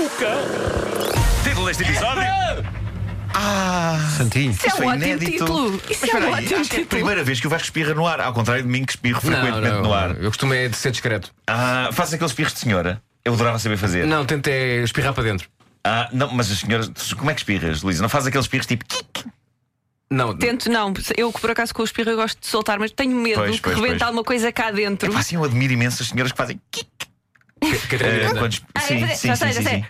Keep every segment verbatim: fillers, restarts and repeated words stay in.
O cão. Título deste episódio. Ah, Santinho, isso, isso é um inédito. Ótimo título. Isso Mas, é um aí, ótimo título. É a primeira vez que o Vasco espirra no ar, ao contrário de mim que espirro não, frequentemente não, no ar. Eu costumo é de ser discreto. Ah, faça aqueles espirros de senhora. Eu adorava saber fazer. Não, tentei espirrar para dentro. Ah, não, mas as senhoras. Como é que espirras, Luísa? Não faz aqueles espirros tipo. Não. Tento não, eu que por acaso com o espirro eu gosto de soltar, mas tenho medo pois, de pois, reventar pois. uma coisa cá dentro. É, assim, eu admiro imenso as senhoras que fazem. Catarina, quando. Sim, sim, sim.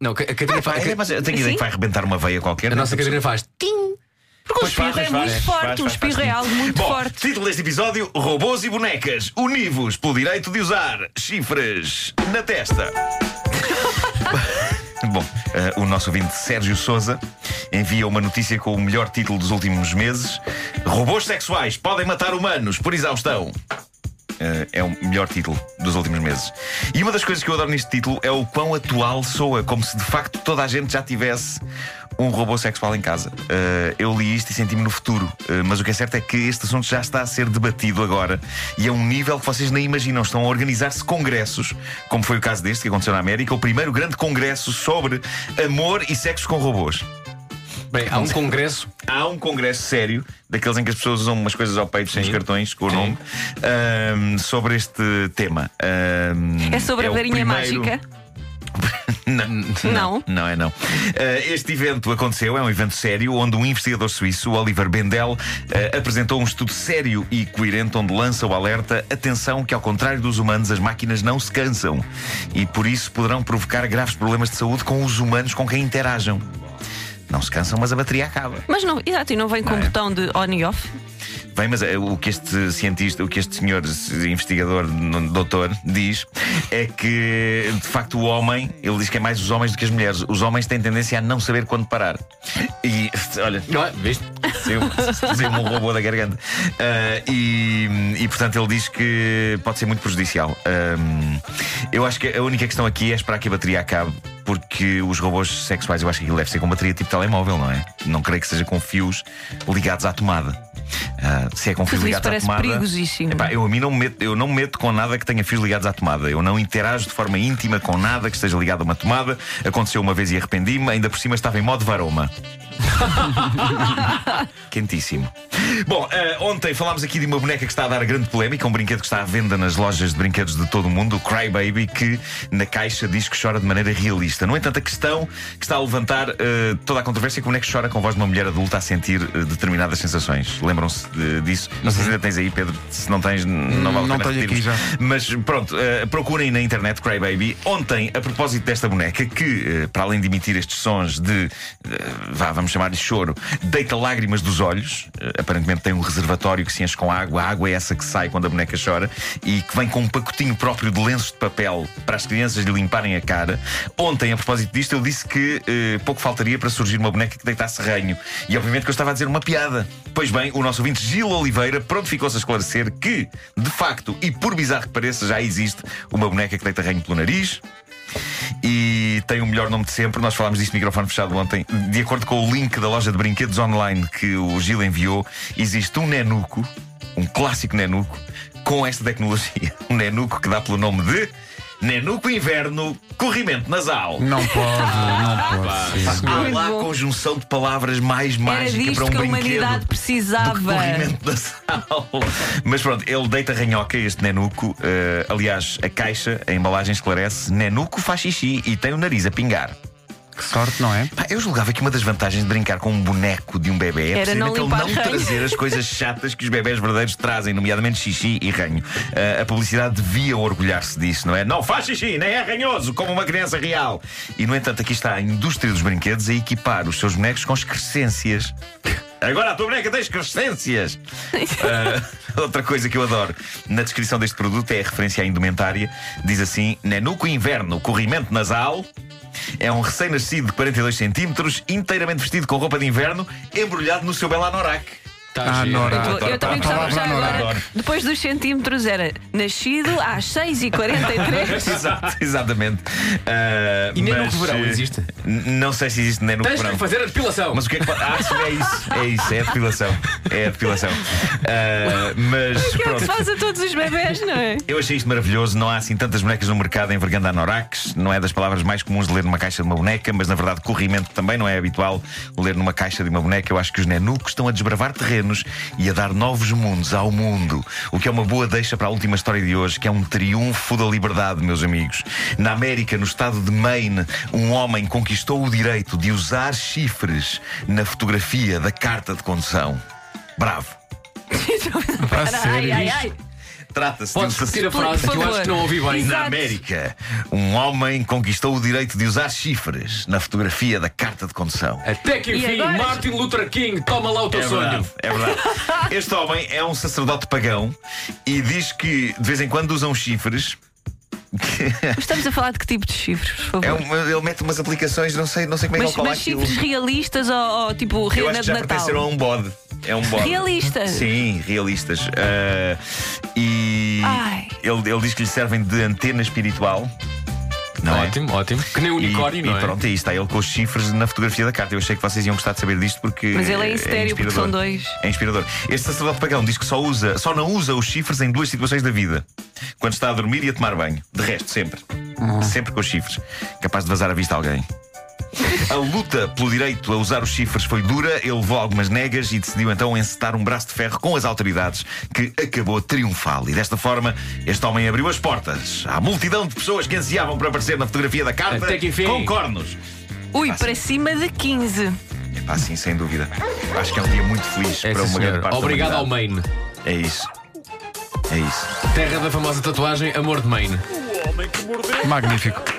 Não, a Catarina faz. É, mas eu tenho a ideia que vai rebentar uma veia qualquer. A nossa Catarina faz. Tim! Porque o espirro é muito forte, o espirro é algo muito forte. Título deste episódio: Robôs e bonecas, univos pelo direito de usar chifres na testa. Bom, uh, o nosso ouvinte Sérgio Sousa envia uma notícia com o melhor título dos últimos meses: Robôs sexuais podem matar humanos por exaustão. Uh, é o melhor título dos últimos meses. E uma das coisas que eu adoro neste título é o quão atual soa, como se de facto toda a gente já tivesse um robô sexual em casa. Uh, eu li isto e senti-me no futuro, uh, mas o que é certo é que este assunto já está a ser debatido agora e é um nível que vocês nem imaginam. Estão a organizar-se congressos, como foi o caso deste que aconteceu na América, o primeiro grande congresso sobre amor e sexo com robôs. Bem, há um congresso Há um congresso sério, daqueles em que as pessoas usam umas coisas ao peito sem os cartões, com o nome, um, sobre este tema. um, É sobre é a varinha primeiro... mágica? Não, não. Não é não. Uh, este evento aconteceu, é um evento sério, onde um investigador suíço, Oliver Bendel, uh, apresentou um estudo sério e coerente onde lança o alerta: atenção que, ao contrário dos humanos, as máquinas não se cansam e por isso poderão provocar graves problemas de saúde com os humanos com quem interajam. Não se cansam, mas a bateria acaba. Mas não, exato, e não vem com um botão de on e off? Bem, mas o que este cientista, o que este senhor investigador, doutor, diz é que, de facto, o homem, ele diz que é mais os homens do que as mulheres. Os homens têm tendência a não saber quando parar. E, olha, não é? Viste? Saiu-me um robô da garganta. Uh, e, e, portanto, ele diz que pode ser muito prejudicial. Um, eu acho que a única questão aqui é esperar que a bateria acabe. Porque os robôs sexuais, eu acho que aquilo deve ser com bateria tipo telemóvel, não é? Não creio que seja com fios ligados à tomada. Uh, se é com fios ligados à tomada. Isso parece perigosíssimo. Epá, eu, a mim não me meto, eu não me meto com nada que tenha fios ligados à tomada. Eu não interajo de forma íntima com nada que esteja ligado a uma tomada. Aconteceu uma vez e arrependi-me, ainda por cima estava em modo varoma. Quentíssimo. Bom, uh, ontem falámos aqui de uma boneca que está a dar grande polémica, um brinquedo que está à venda nas lojas de brinquedos de todo o mundo, o Crybaby, que na caixa diz que chora de maneira realista. No entanto, a questão que está a levantar uh, toda a controvérsia é que o boneco chora com a voz de uma mulher adulta a sentir uh, determinadas sensações. Lembram-se uh, disso? Não sei se ainda tens aí, Pedro. Se não tens, não vale a pena repetirmos. Não tenho aqui já. Mas pronto, uh, procurem na internet Crybaby. Ontem, a propósito desta boneca, que uh, para além de emitir estes sons de, uh, vá, vamos chamar-lhe choro, deita lágrimas dos olhos, uh, aparentemente tem um reservatório que se enche com água. A água é essa que sai quando a boneca chora e que vem com um pacotinho próprio de lenços de papel para as crianças lhe limparem a cara. Ontem, a propósito disto, eu disse que eh, pouco faltaria para surgir uma boneca que deitasse ranho. E obviamente que eu estava a dizer uma piada. Pois bem, o nosso ouvinte Gil Oliveira prontificou-se a esclarecer que, de facto, e por bizarro que pareça, já existe uma boneca que deita ranho pelo nariz. E tem o melhor nome de sempre. Nós falámos disto no microfone fechado ontem. De acordo com o link da loja de brinquedos online que o Gil enviou, existe um Nenuco, um clássico Nenuco, com esta tecnologia. Um Nenuco que dá pelo nome de Nenuco Inverno, Corrimento Nasal. Não pode, não pode. Há lá a conjunção de palavras mais mágica para um brinquedo. Era disto que a humanidade precisava. Corrimento Nasal. Mas pronto, ele deita ranhoca, este Nenuco. Uh, aliás, a caixa, a embalagem esclarece: Nenuco faz xixi e tem o nariz a pingar. Que sorte, não é? Pá, eu julgava que uma das vantagens de brincar com um boneco de um bebê é precisamente ele não trazer as coisas chatas que os bebés verdadeiros trazem, nomeadamente xixi e ranho. Uh, a publicidade devia orgulhar-se disso, não é? Não faz xixi, nem é ranhoso, como uma criança real. E, no entanto, aqui está a indústria dos brinquedos a equipar os seus bonecos com excrescências. Agora a tua boneca tem excrescências. uh, Outra coisa que eu adoro na descrição deste produto é a referência à indumentária. Diz assim: Nenuco Inverno, Corrimento Nasal. É um recém-nascido de quarenta e dois centímetros, inteiramente vestido com roupa de inverno, embrulhado no seu belo anorak. Tá, ah, Nora, eu, adoro, eu também gostava já agora. Adoro. Depois dos centímetros era nascido às seis e quarenta e três. Exato, exatamente. Uh, e nem mas, no verão existe? Não sei se existe nem no verão. Tens que fazer a depilação. Mas o que é que pode. Ah, é isso, é isso, é a depilação. É a depilação. Uh, mas é que é o que se faz a todos os bebés, não é? Eu achei isto maravilhoso. Não há assim tantas bonecas no mercado envergando anoraques. Não é das palavras mais comuns de ler numa caixa de uma boneca, mas na verdade, corrimento também não é habitual ler numa caixa de uma boneca. Eu acho que os nenucos estão a desbravar terreno e a dar novos mundos ao mundo. O que é uma boa deixa para a última história de hoje, que é um triunfo da liberdade, meus amigos. Na América, no estado de Maine, um homem conquistou o direito de usar chifres na fotografia da carta de condução. Bravo. Ai, ai, ai. Trata-se de um sacerdote. Por favor. Que eu acho que não ouvi bem. Na América, um homem conquistou o direito de usar chifres na fotografia da carta de condução. Até que enfim, Martin Luther King, toma lá o teu é sonho. Verdade, é verdade. Este homem é um sacerdote pagão e diz que de vez em quando usam chifres. Estamos a falar de que tipo de chifres, por favor? É uma, ele mete umas aplicações, não sei, não sei como é que ele fala aquilo. Mas chifres realistas ou, ou tipo rena de Natal? Eu acho que já pertenceram a um bode. É um bode. Realistas? Sim, realistas. Uh, e ele, ele diz que lhe servem de antena espiritual. Não ótimo, é? Ótimo. Que nem o unicórnio, e, não e é? E pronto, aí está ele com os chifres na fotografia da carta. Eu achei que vocês iam gostar de saber disto porque. Mas ele é estéreo, é porque são dois. É inspirador. Este sacerdote pagão diz que só, usa, só não usa os chifres em duas situações da vida: quando está a dormir e a tomar banho. De resto, sempre. Hum. Sempre com os chifres. Capaz de vazar a vista a alguém. A luta pelo direito a usar os chifres foi dura, ele levou algumas negas e decidiu então encetar um braço de ferro com as autoridades, que acabou triunfal. E desta forma, este homem abriu as portas à multidão de pessoas que ansiavam por aparecer na fotografia da carta com cornos. Ui, para cima de quinze. É pá, sim, sem dúvida. Acho que é um dia muito feliz para uma grande parte da humanidade. Obrigado ao Maine. É isso. É isso. Terra da famosa tatuagem, amor de Maine. O homem que mordeu. Magnífico.